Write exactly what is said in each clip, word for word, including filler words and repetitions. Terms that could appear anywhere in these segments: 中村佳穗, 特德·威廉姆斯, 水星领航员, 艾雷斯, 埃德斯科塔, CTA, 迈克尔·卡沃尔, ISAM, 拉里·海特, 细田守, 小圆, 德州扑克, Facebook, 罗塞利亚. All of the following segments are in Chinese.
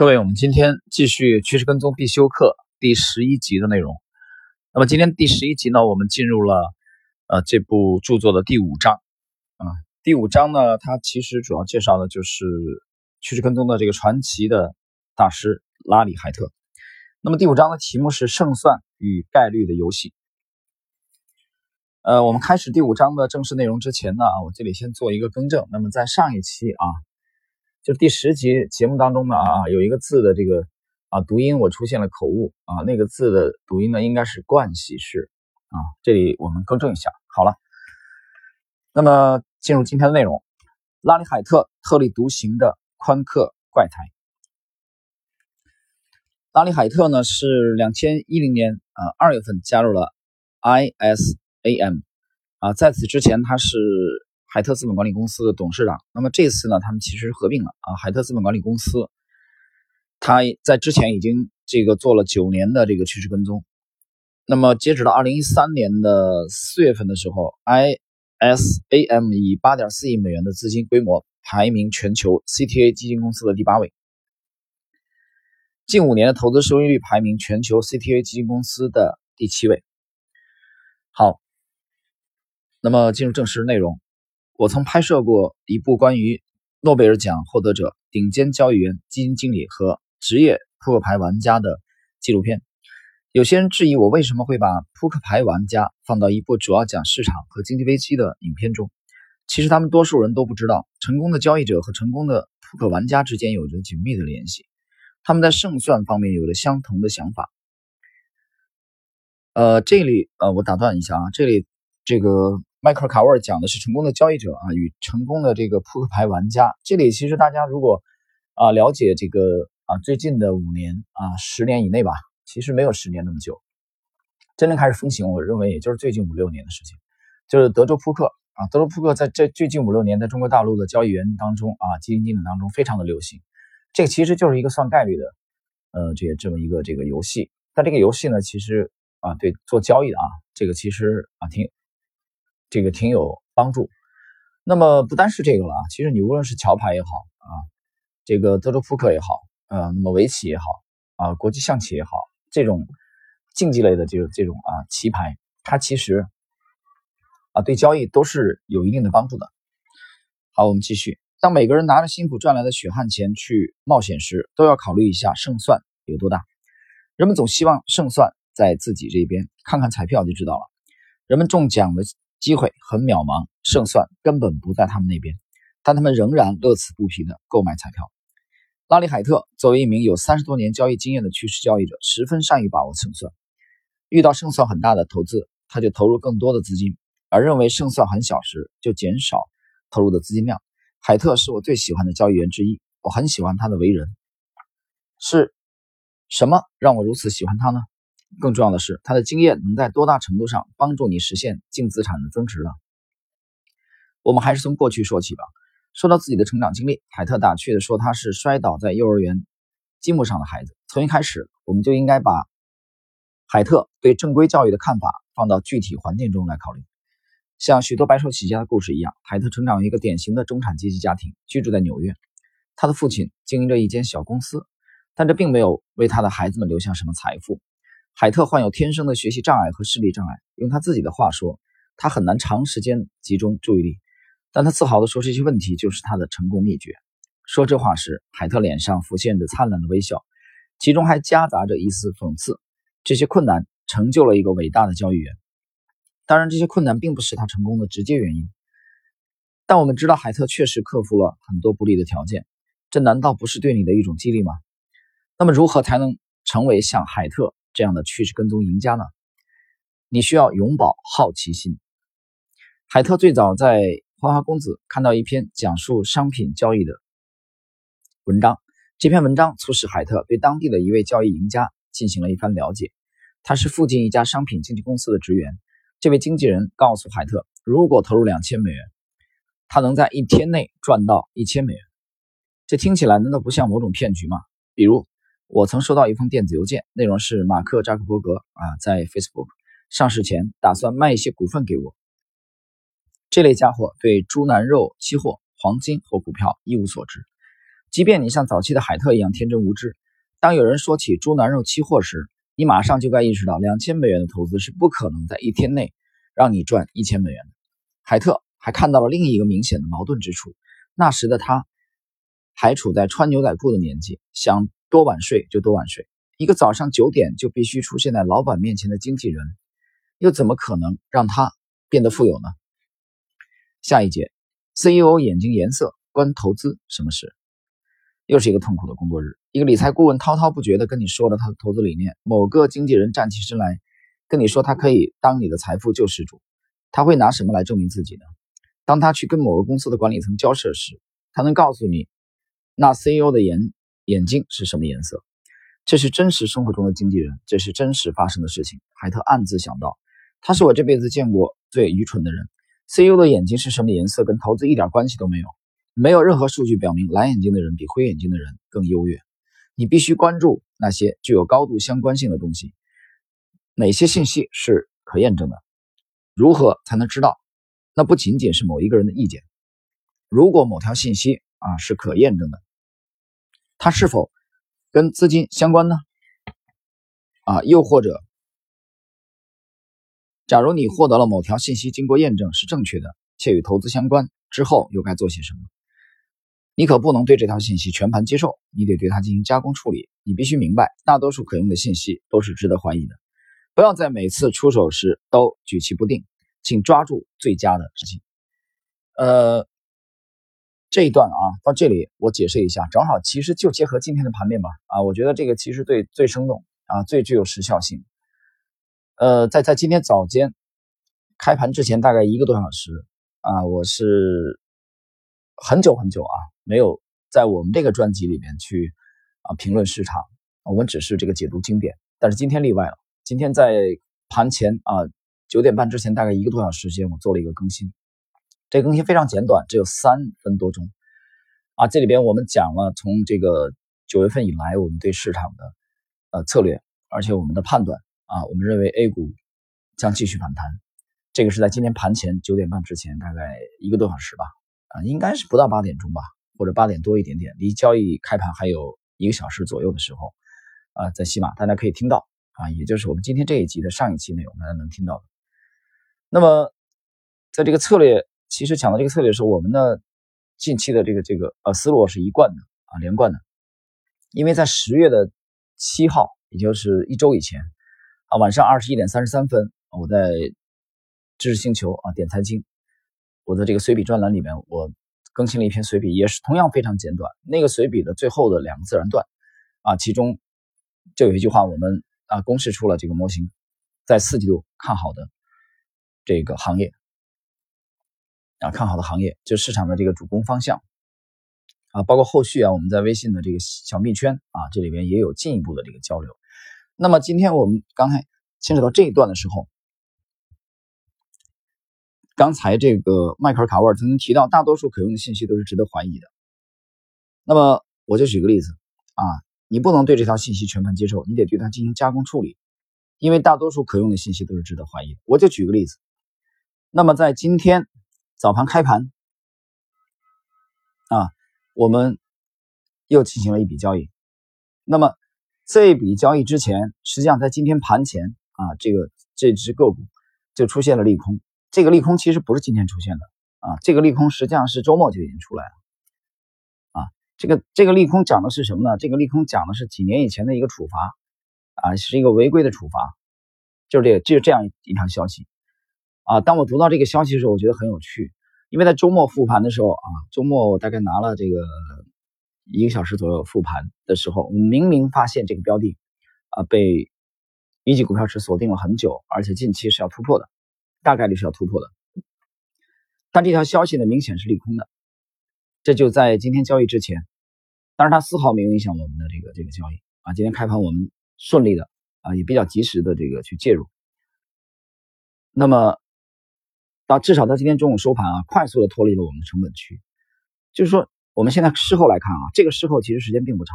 各位，我们今天继续趋势跟踪必修课第十一集的内容。那么今天第十一集呢，我们进入了呃这部著作的第五章啊、呃。第五章呢，它其实主要介绍的就是趋势跟踪的这个传奇的大师拉里·海特。那么第五章的题目是胜算与概率的游戏。呃，我们开始第五章的正式内容之前呢，我这里先做一个更正。那么在上一期啊。就第十集节目当中呢啊，有一个字的这个啊读音我出现了口误啊，那个字的读音呢应该是惯习式啊，这里我们更正一下。好了，那么进入今天的内容，拉里·海特特立独行的宽客怪谈。拉里·海特呢是二零一零年啊二月份加入了 I S A M 啊，在此之前他是海特资本管理公司的董事长。那么这次呢，他们其实合并了啊。海特资本管理公司，他在之前已经这个做了九年的这个趋势跟踪。那么截止到二零一三年的四月份的时候 ，I S A M 以 八点四 亿美元的资金规模排名全球 C T A 基金公司的第八位。近五年的投资收益率排名全球 C T A 基金公司的第七位。好，那么进入正式内容。我曾拍摄过一部关于诺贝尔奖获得者、顶尖交易员、基金经理和职业扑克牌玩家的纪录片。有些人质疑我为什么会把扑克牌玩家放到一部主要讲市场和经济危机的影片中。其实他们多数人都不知道，成功的交易者和成功的扑克玩家之间有着紧密的联系。他们在胜算方面有着相同的想法。呃，这里呃，我打断一下啊，这里这个。迈克尔·卡沃尔讲的是成功的交易者啊与成功的这个扑克牌玩家。这里其实大家如果啊了解这个啊最近的五年啊十年以内吧，其实没有十年那么久，真正开始风行，我认为也就是最近五六年的事情，就是德州扑克啊。德州扑克在这最近五六年在中国大陆的交易员当中啊，基金经理当中非常的流行。这个其实就是一个算概率的呃这这么一个这个游戏。但这个游戏呢，其实啊对做交易的啊这个其实啊挺。这个挺有帮助。那么不单是这个了啊，其实你无论是桥牌也好啊，这个德州扑克也好，呃，那么围棋也好啊，国际象棋也好，这种竞技类的这种这种啊棋牌，它其实啊对交易都是有一定的帮助的。好，我们继续。当每个人拿着辛苦赚来的血汗钱去冒险时，都要考虑一下胜算有多大。人们总希望胜算在自己这边，看看彩票就知道了。人们中奖的机会很渺茫，胜算根本不在他们那边，但他们仍然乐此不疲地购买彩票。拉里·海特作为一名有三十多年交易经验的趋势交易者，十分善于把握胜算。遇到胜算很大的投资，他就投入更多的资金，而认为胜算很小时，就减少投入的资金量。海特是我最喜欢的交易员之一，我很喜欢他的为人。是什么让我如此喜欢他呢？更重要的是，他的经验能在多大程度上帮助你实现净资产的增值呢？我们还是从过去说起吧。说到自己的成长经历，海特打趣地说他是摔倒在幼儿园积木上的孩子。从一开始，我们就应该把海特对正规教育的看法放到具体环境中来考虑。像许多白手起家的故事一样，海特成长于一个典型的中产阶级家庭，居住在纽约。他的父亲经营着一间小公司，但这并没有为他的孩子们留下什么财富。海特患有天生的学习障碍和视力障碍，用他自己的话说，他很难长时间集中注意力，但他自豪地说这些问题就是他的成功秘诀。说这话时，海特脸上浮现着灿烂的微笑，其中还夹杂着一丝讽刺。这些困难成就了一个伟大的交易员。当然，这些困难并不是他成功的直接原因，但我们知道海特确实克服了很多不利的条件，这难道不是对你的一种激励吗？那么如何才能成为像海特这样的趋势跟踪赢家呢？你需要永葆好奇心。海特最早在花花公子看到一篇讲述商品交易的文章，这篇文章促使海特对当地的一位交易赢家进行了一番了解。他是附近一家商品经纪公司的职员，这位经纪人告诉海特，如果投入两千美元，他能在一天内赚到一千美元。这听起来难道不像某种骗局吗？比如我曾收到一封电子邮件，内容是马克·扎克伯格啊在 Facebook 上市前打算卖一些股份给我。这类家伙对猪腩肉期货、黄金或股票一无所知，即便你像早期的海特一样天真无知，当有人说起猪腩肉期货时，你马上就该意识到两千美元的投资是不可能在一天内让你赚一千美元的。海特还看到了另一个明显的矛盾之处，那时的他还处在穿牛仔裤的年纪，想多晚睡就多晚睡。一个早上九点就必须出现在老板面前的经纪人，又怎么可能让他变得富有呢？下一节 C E O 眼睛颜色关投资什么事。又是一个痛苦的工作日，一个理财顾问滔滔不绝地跟你说了他的投资理念，某个经纪人站起身来跟你说他可以当你的财富救世主。他会拿什么来证明自己呢？当他去跟某个公司的管理层交涉时，他能告诉你那 C E O 的眼眼睛是什么颜色。这是真实生活中的经纪人，这是真实发生的事情。海特暗自想到，他是我这辈子见过最愚蠢的人。 C E O 的眼睛是什么颜色跟投资一点关系都没有，没有任何数据表明蓝眼睛的人比灰眼睛的人更优越。你必须关注那些具有高度相关性的东西，哪些信息是可验证的，如何才能知道？那不仅仅是某一个人的意见。如果某条信息啊是可验证的，它是否跟资金相关呢？啊，又或者，假如你获得了某条信息经过验证是正确的，且与投资相关，之后又该做些什么？你可不能对这条信息全盘接受，你得对它进行加工处理。你必须明白，大多数可用的信息都是值得怀疑的。不要在每次出手时都举棋不定，请抓住最佳的时机。呃，这一段啊，到这里我解释一下，正好其实就结合今天的盘面吧。啊，我觉得这个其实对最生动啊，最具有时效性。呃，在在今天早间开盘之前大概一个多小时啊，我是很久很久啊。没有在我们这个专辑里面去啊评论市场，我们只是这个解读经典。但是今天例外了，今天在盘前啊九点半之前大概一个多小时时间，我做了一个更新。这个更新非常简短，只有三分多钟啊。这里边我们讲了从这个九月份以来我们对市场的呃策略，而且我们的判断啊，我们认为 A 股将继续反弹。这个是在今天盘前九点半之前大概一个多小时吧，啊，应该是不到八点钟吧。或者八点多一点点，离交易开盘还有一个小时左右的时候，啊、呃，在喜马大家可以听到啊，也就是我们今天这一集的上一期内容，大家能听到的。那么，在这个策略，其实讲到这个策略的时候，我们呢近期的这个这个呃思路是一贯的啊，连贯的，因为在十月的七号，也就是一周以前啊，晚上二十一点三十三分，我在知识星球啊点财经，我的这个随笔专栏里面我更新了一篇随笔，也是同样非常简短。那个随笔的最后的两个自然段啊，其中就有一句话，我们啊公示出了这个模型在四季度看好的这个行业啊，看好的行业就市场的这个主攻方向啊，包括后续啊我们在微信的这个小蜜圈啊，这里边也有进一步的这个交流。那么今天我们刚才牵扯到这一段的时候，刚才这个迈克尔·卡沃尔曾经提到，大多数可用的信息都是值得怀疑的。那么我就举个例子啊，你不能对这条信息全盘接受，你得对它进行加工处理，因为大多数可用的信息都是值得怀疑的。我就举个例子，那么在今天早盘开盘啊，我们又进行了一笔交易。那么这笔交易之前，实际上在今天盘前啊，这个这只个股就出现了利空。这个利空其实不是今天出现的啊，这个利空实际上是周末就已经出来了啊。这个这个利空讲的是什么呢？这个利空讲的是几年以前的一个处罚啊，是一个违规的处罚，就是这个就是这样一条消息啊。当我读到这个消息的时候，我觉得很有趣，因为在周末复盘的时候啊，周末我大概拿了这个一个小时左右复盘的时候，我明明发现这个标的啊被一级股票池锁定了很久，而且近期是要突破的。大概率是要突破的，但这条消息呢明显是利空的，这就在今天交易之前，但是它丝毫没有影响我们的这个这个交易啊。今天开盘我们顺利的啊，也比较及时的这个去介入，那么到至少到今天中午收盘啊，快速的脱离了我们的成本区。就是说我们现在事后来看啊，这个事后其实时间并不长，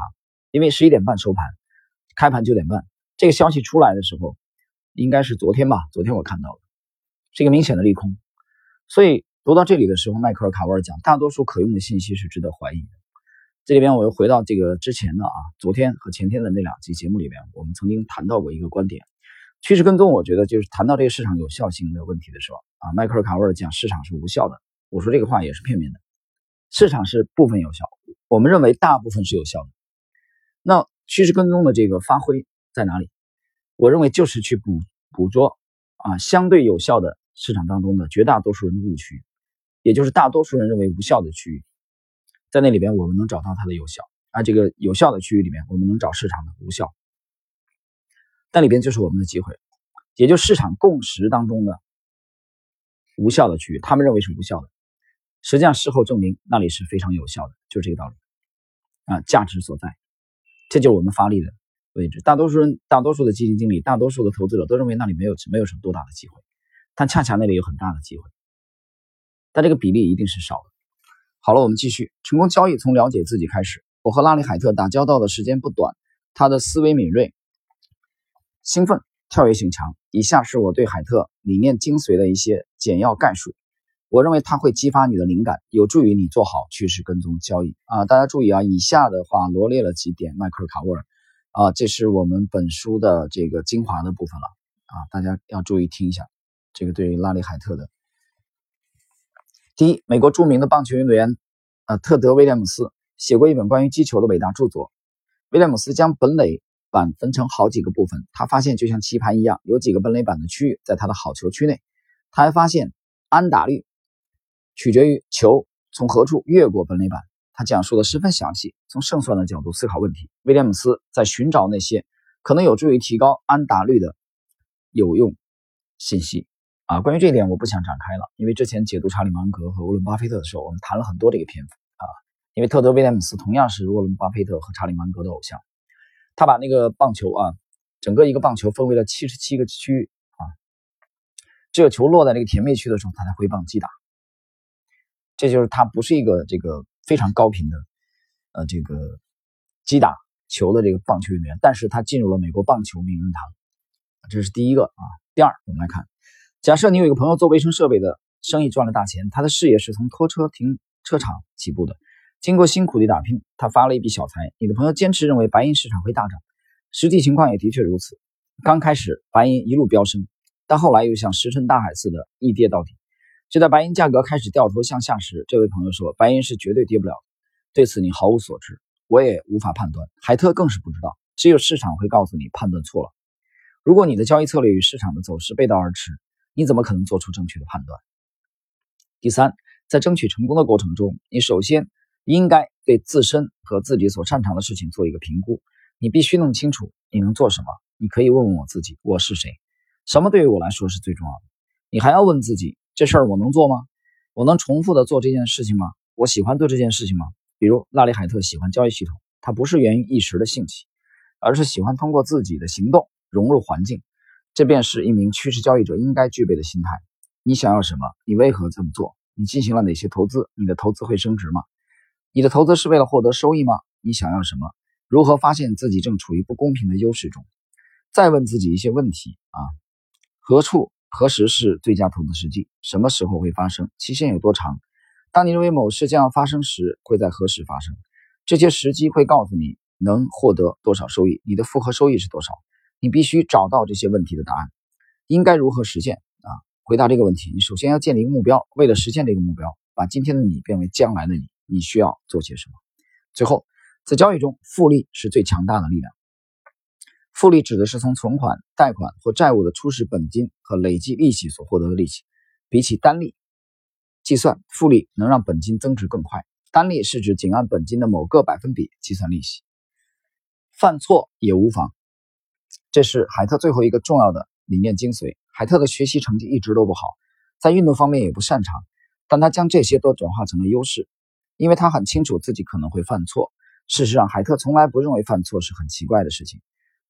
因为十一点半收盘，开盘九点半，这个消息出来的时候应该是昨天吧，昨天我看到了。是一个明显的利空，所以读到这里的时候，迈克尔·卡沃尔讲，大多数可用的信息是值得怀疑的。这里边我又回到这个之前的啊，昨天和前天的那两期节目里边，我们曾经谈到过一个观点，趋势跟踪。我觉得就是谈到这个市场有效性的问题的时候啊，迈克尔·卡沃尔讲市场是无效的，我说这个话也是片面的，市场是部分有效，我们认为大部分是有效的。那趋势跟踪的这个发挥在哪里？我认为就是去捕捕捉啊相对有效的市场当中的绝大多数人的误区，也就是大多数人认为无效的区域，在那里边我们能找到它的有效，而这个有效的区域里面我们能找市场的无效，那里边就是我们的机会，也就是市场共识当中的无效的区域，他们认为是无效的，实际上事后证明那里是非常有效的，就是这个道理啊，价值所在，这就是我们发力的位置。大多数人、大多数的基金经理、大多数的投资者都认为那里没有没有什么多大的机会，但恰恰那里有很大的机会，但这个比例一定是少的。好了，我们继续。成功交易从了解自己开始。我和拉里·海特打交道的时间不短，他的思维敏锐、兴奋、跳跃性强。以下是我对海特理念精髓的一些简要概述，我认为它会激发你的灵感，有助于你做好趋势跟踪交易啊！大家注意啊，以下的话罗列了几点迈克尔·卡沃尔啊，这是我们本书的这个精华的部分了啊，大家要注意听一下。这个对于拉里·海特的，第一，美国著名的棒球运动员呃特德·威廉姆斯写过一本关于击球的伟大著作。威廉姆斯将本垒板分成好几个部分，他发现就像棋盘一样，有几个本垒板的区域在他的好球区内。他还发现安打率取决于球从何处越过本垒板。他讲述的十分详细，从胜算的角度思考问题。威廉姆斯在寻找那些可能有助于提高安打率的有用信息。啊，关于这一点我不想展开了，因为之前解读查理芒格和沃伦巴菲特的时候，我们谈了很多这个篇幅啊。因为特德·威廉姆斯同样是沃伦巴菲特和查理芒格的偶像，他把那个棒球啊，整个一个棒球分为了七十七个区域啊，只有球落在那个甜蜜区的时候，他才挥棒击打。这就是他不是一个这个非常高频的呃这个击打球的这个棒球运动员，但是他进入了美国棒球名人堂，这是第一个啊。第二，我们来看。假设你有一个朋友做卫生设备的生意赚了大钱，他的事业是从拖车停车场起步的，经过辛苦的打拼，他发了一笔小财。你的朋友坚持认为白银市场会大涨，实际情况也的确如此。刚开始白银一路飙升，但后来又像石沉大海似的一跌到底。就在白银价格开始掉头向下时，这位朋友说白银是绝对跌不了的。对此你毫无所知，我也无法判断，海特更是不知道，只有市场会告诉你判断错了。如果你的交易策略与市场的走势背道而驰，你怎么可能做出正确的判断？第三，在争取成功的过程中，你首先应该对自身和自己所擅长的事情做一个评估。你必须弄清楚你能做什么。你可以问问我自己，我是谁？什么对于我来说是最重要的？你还要问自己，这事儿我能做吗？我能重复的做这件事情吗？我喜欢做这件事情吗？比如拉里·海特喜欢交易系统，他不是源于一时的兴起，而是喜欢通过自己的行动融入环境。这便是一名趋势交易者应该具备的心态。你想要什么？你为何这么做？你进行了哪些投资？你的投资会升值吗？你的投资是为了获得收益吗？你想要什么？如何发现自己正处于不公平的优势中？再问自己一些问题啊，何处、何时是最佳投资时机？什么时候会发生？期限有多长？当你认为某事将要发生时，会在何时发生？这些时机会告诉你能获得多少收益，你的复合收益是多少？你必须找到这些问题的答案，应该如何实现啊？回答这个问题，你首先要建立一个目标，为了实现这个目标，把今天的你变为将来的你，你需要做些什么？最后，在交易中，复利是最强大的力量。复利指的是从存款、贷款或债务的初始本金和累计利息所获得的利息。比起单利计算，复利能让本金增值更快。单利是指仅按本金的某个百分比计算利息，犯错也无妨。这是海特最后一个重要的理念精髓。海特的学习成绩一直都不好，在运动方面也不擅长，但他将这些都转化成了优势，因为他很清楚自己可能会犯错。事实上，海特从来不认为犯错是很奇怪的事情。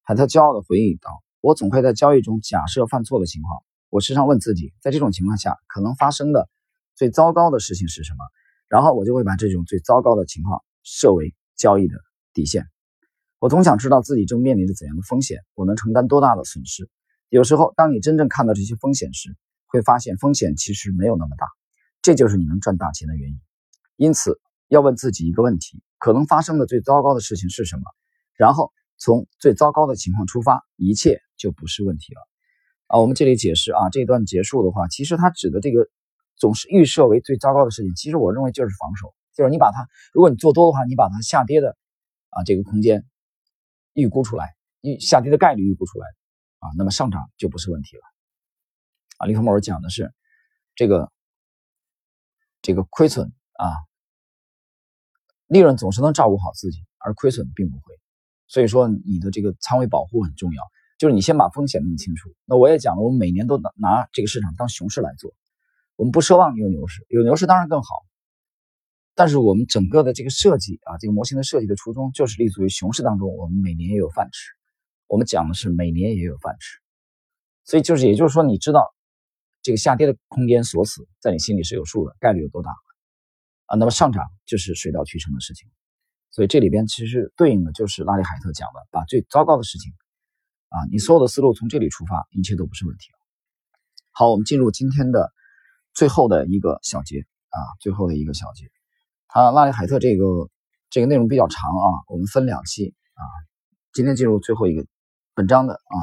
海特骄傲地回忆道：“我总会在交易中假设犯错的情况，我时常问自己，在这种情况下可能发生的最糟糕的事情是什么，然后我就会把这种最糟糕的情况设为交易的底线。”我总想知道自己正面临着怎样的风险，我能承担多大的损失。有时候，当你真正看到这些风险时，会发现风险其实没有那么大，这就是你能赚大钱的原因。因此，要问自己一个问题：可能发生的最糟糕的事情是什么，然后从最糟糕的情况出发，一切就不是问题了。啊，我们这里解释啊，这一段结束的话，其实它指的这个总是预设为最糟糕的事情，其实我认为就是防守，就是你把它，如果你做多的话，你把它下跌的啊这个空间预估出来，下跌的概率预估出来啊，那么上涨就不是问题了。啊，林克莫尔讲的是这个这个亏损啊，利润总是能照顾好自己，而亏损并不会。所以说你的这个仓位保护很重要，就是你先把风险弄清楚。那我也讲了，我们每年都拿这个市场当熊市来做，我们不奢望有牛市，有牛市当然更好，但是我们整个的这个设计啊，这个模型的设计的初衷就是立足于熊市当中，我们每年也有饭吃。我们讲的是每年也有饭吃，所以就是也就是说，你知道这个下跌的空间锁死在你心里是有数的，概率有多大啊？那么上涨就是水到渠成的事情。所以这里边其实对应的就是拉里海特讲的，把最糟糕的事情啊，你所有的思路从这里出发，一切都不是问题了。好，我们进入今天的最后的一个小节啊，最后的一个小节。他拉里海特这个这个内容比较长啊，我们分两期啊。今天进入最后一个本章的啊，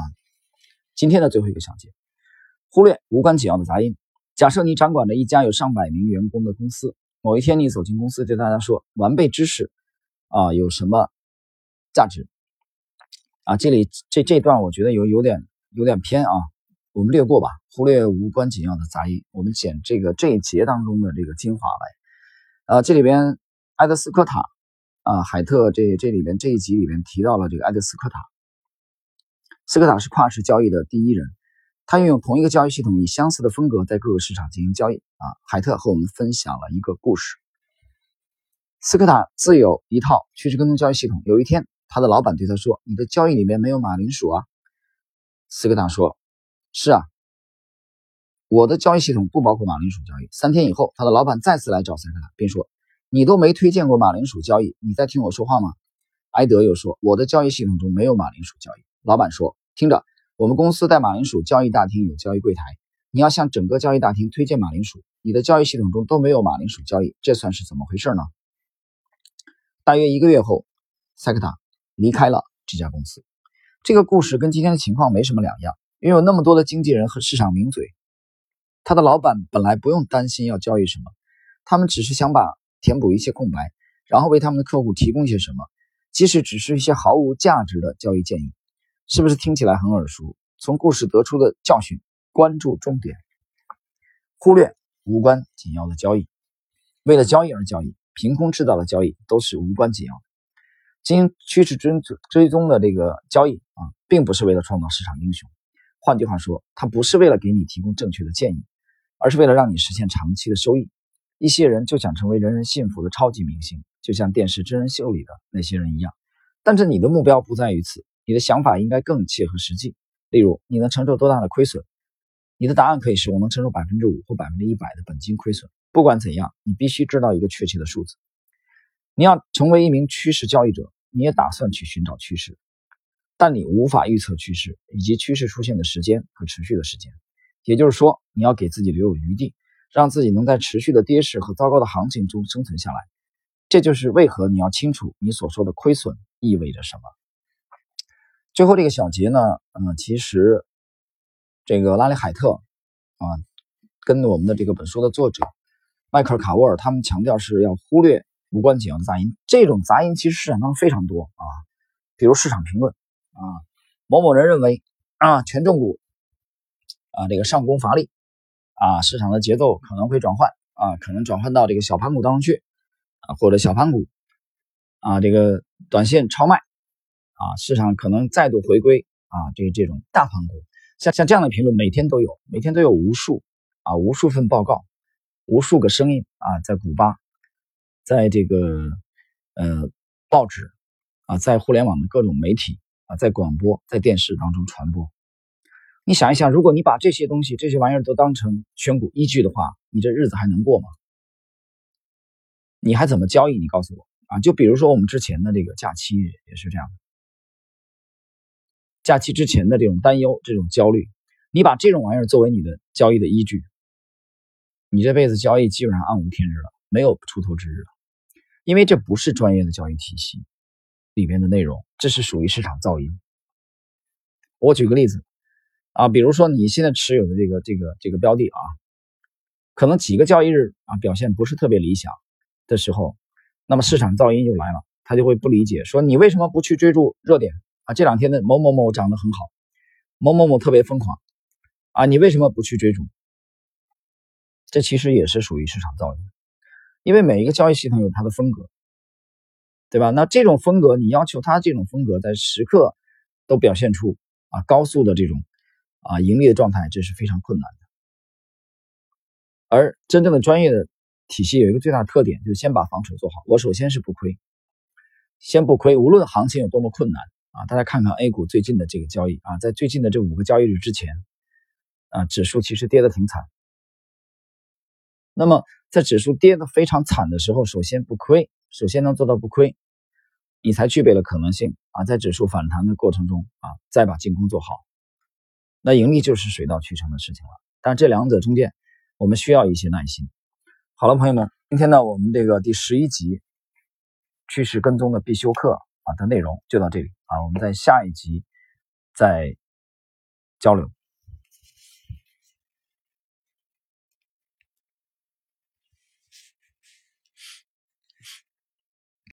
今天的最后一个小节，忽略无关紧要的杂音。假设你掌管着一家有上百名员工的公司，某一天你走进公司对大家说，完备知识啊、呃、有什么价值啊？这里这这段我觉得有有点有点偏啊，我们略过吧，忽略无关紧要的杂音，我们捡这个这一节当中的这个精华来。呃，这里边埃德斯科塔啊、呃，海特这这里边这一集里边提到了这个埃德斯科塔。斯科塔是跨市交易的第一人，他运用同一个交易系统，以相似的风格在各个市场进行交易啊。海特和我们分享了一个故事。斯科塔自有一套趋势跟踪交易系统。有一天，他的老板对他说：“你的交易里面没有马铃薯啊。”斯科塔说：“是啊，我的交易系统不包括马铃薯交易。”三天以后，他的老板再次来找斯科塔，并说：“你都没推荐过马铃薯交易，你在听我说话吗？”埃德又说：“我的交易系统中没有马铃薯交易。”老板说：“听着，我们公司在马铃薯交易大厅有交易柜台，你要向整个交易大厅推荐马铃薯，你的交易系统中都没有马铃薯交易，这算是怎么回事呢？”大约一个月后，塞克塔离开了这家公司。这个故事跟今天的情况没什么两样，因为有那么多的经纪人和市场名嘴，他的老板本来不用担心要交易什么，他们只是想把填补一些空白，然后为他们的客户提供些什么，即使只是一些毫无价值的交易建议。是不是听起来很耳熟？从故事得出的教训，关注重点，忽略无关紧要的交易，为了交易而交易，凭空制造的交易都是无关紧要的。进行趋势追踪的这个交易啊，并不是为了创造市场英雄。换句话说，它不是为了给你提供正确的建议，而是为了让你实现长期的收益。一些人就想成为人人信服的超级明星，就像电视真人秀里的那些人一样。但是你的目标不在于此，你的想法应该更切合实际。例如，你能承受多大的亏损？你的答案可以是我能承受 百分之五 或 百分之一百 的本金亏损。不管怎样，你必须知道一个确切的数字。你要成为一名趋势交易者，你也打算去寻找趋势，但你无法预测趋势以及趋势出现的时间和持续的时间。也就是说，你要给自己留有余地，让自己能在持续的跌势和糟糕的行情中生存下来。这就是为何你要清楚你所说的亏损意味着什么。最后这个小节呢，嗯，其实这个拉里海特啊，跟我们的这个本书的作者迈克尔·卡沃尔他们强调是要忽略无关紧要的杂音。这种杂音其实市场上非常多啊，比如市场评论啊，某某人认为啊，权重股啊这个上攻乏力啊，市场的节奏可能会转换啊，可能转换到这个小盘股当中去啊，或者小盘股啊这个短线超卖啊，市场可能再度回归啊这这种大盘股。像像这样的评论每天都有，每天都有无数啊无数份报告。无数个声音啊，在古巴，在这个呃报纸啊，在互联网的各种媒体啊，在广播、在电视当中传播。你想一想，如果你把这些东西、这些玩意儿都当成选股依据的话，你这日子还能过吗？你还怎么交易？你告诉我啊！就比如说我们之前的这个假期也是这样的，假期之前的这种担忧、这种焦虑，你把这种玩意儿作为你的交易的依据。你这辈子交易基本上暗无天日了，没有出头之日了。因为这不是专业的教育体系里边的内容，这是属于市场噪音。我举个例子啊，比如说你现在持有的这个这个这个标的啊，可能几个交易日啊表现不是特别理想的时候，那么市场噪音就来了，他就会不理解，说你为什么不去追逐热点啊？这两天的某某某涨得很好，某某某特别疯狂啊，你为什么不去追逐？这其实也是属于市场噪音，因为每一个交易系统有它的风格，对吧？那这种风格，你要求它这种风格在时刻都表现出啊高速的这种啊盈利的状态，这是非常困难的。而真正的专业的体系有一个最大的特点，就是先把防守做好。我首先是不亏，先不亏，无论行情有多么困难啊，大家看看 A 股最近的这个交易啊，在最近的这五个交易日之前啊，指数其实跌得挺惨。那么在指数跌得非常惨的时候，首先不亏，首先能做到不亏，你才具备了可能性啊，在指数反弹的过程中啊，再把进攻做好，那盈利就是水到渠成的事情了。但这两者中间，我们需要一些耐心。好了，朋友们，今天呢，我们这个第十一集趋势跟踪的必修课啊的内容就到这里啊，我们在下一集再交流。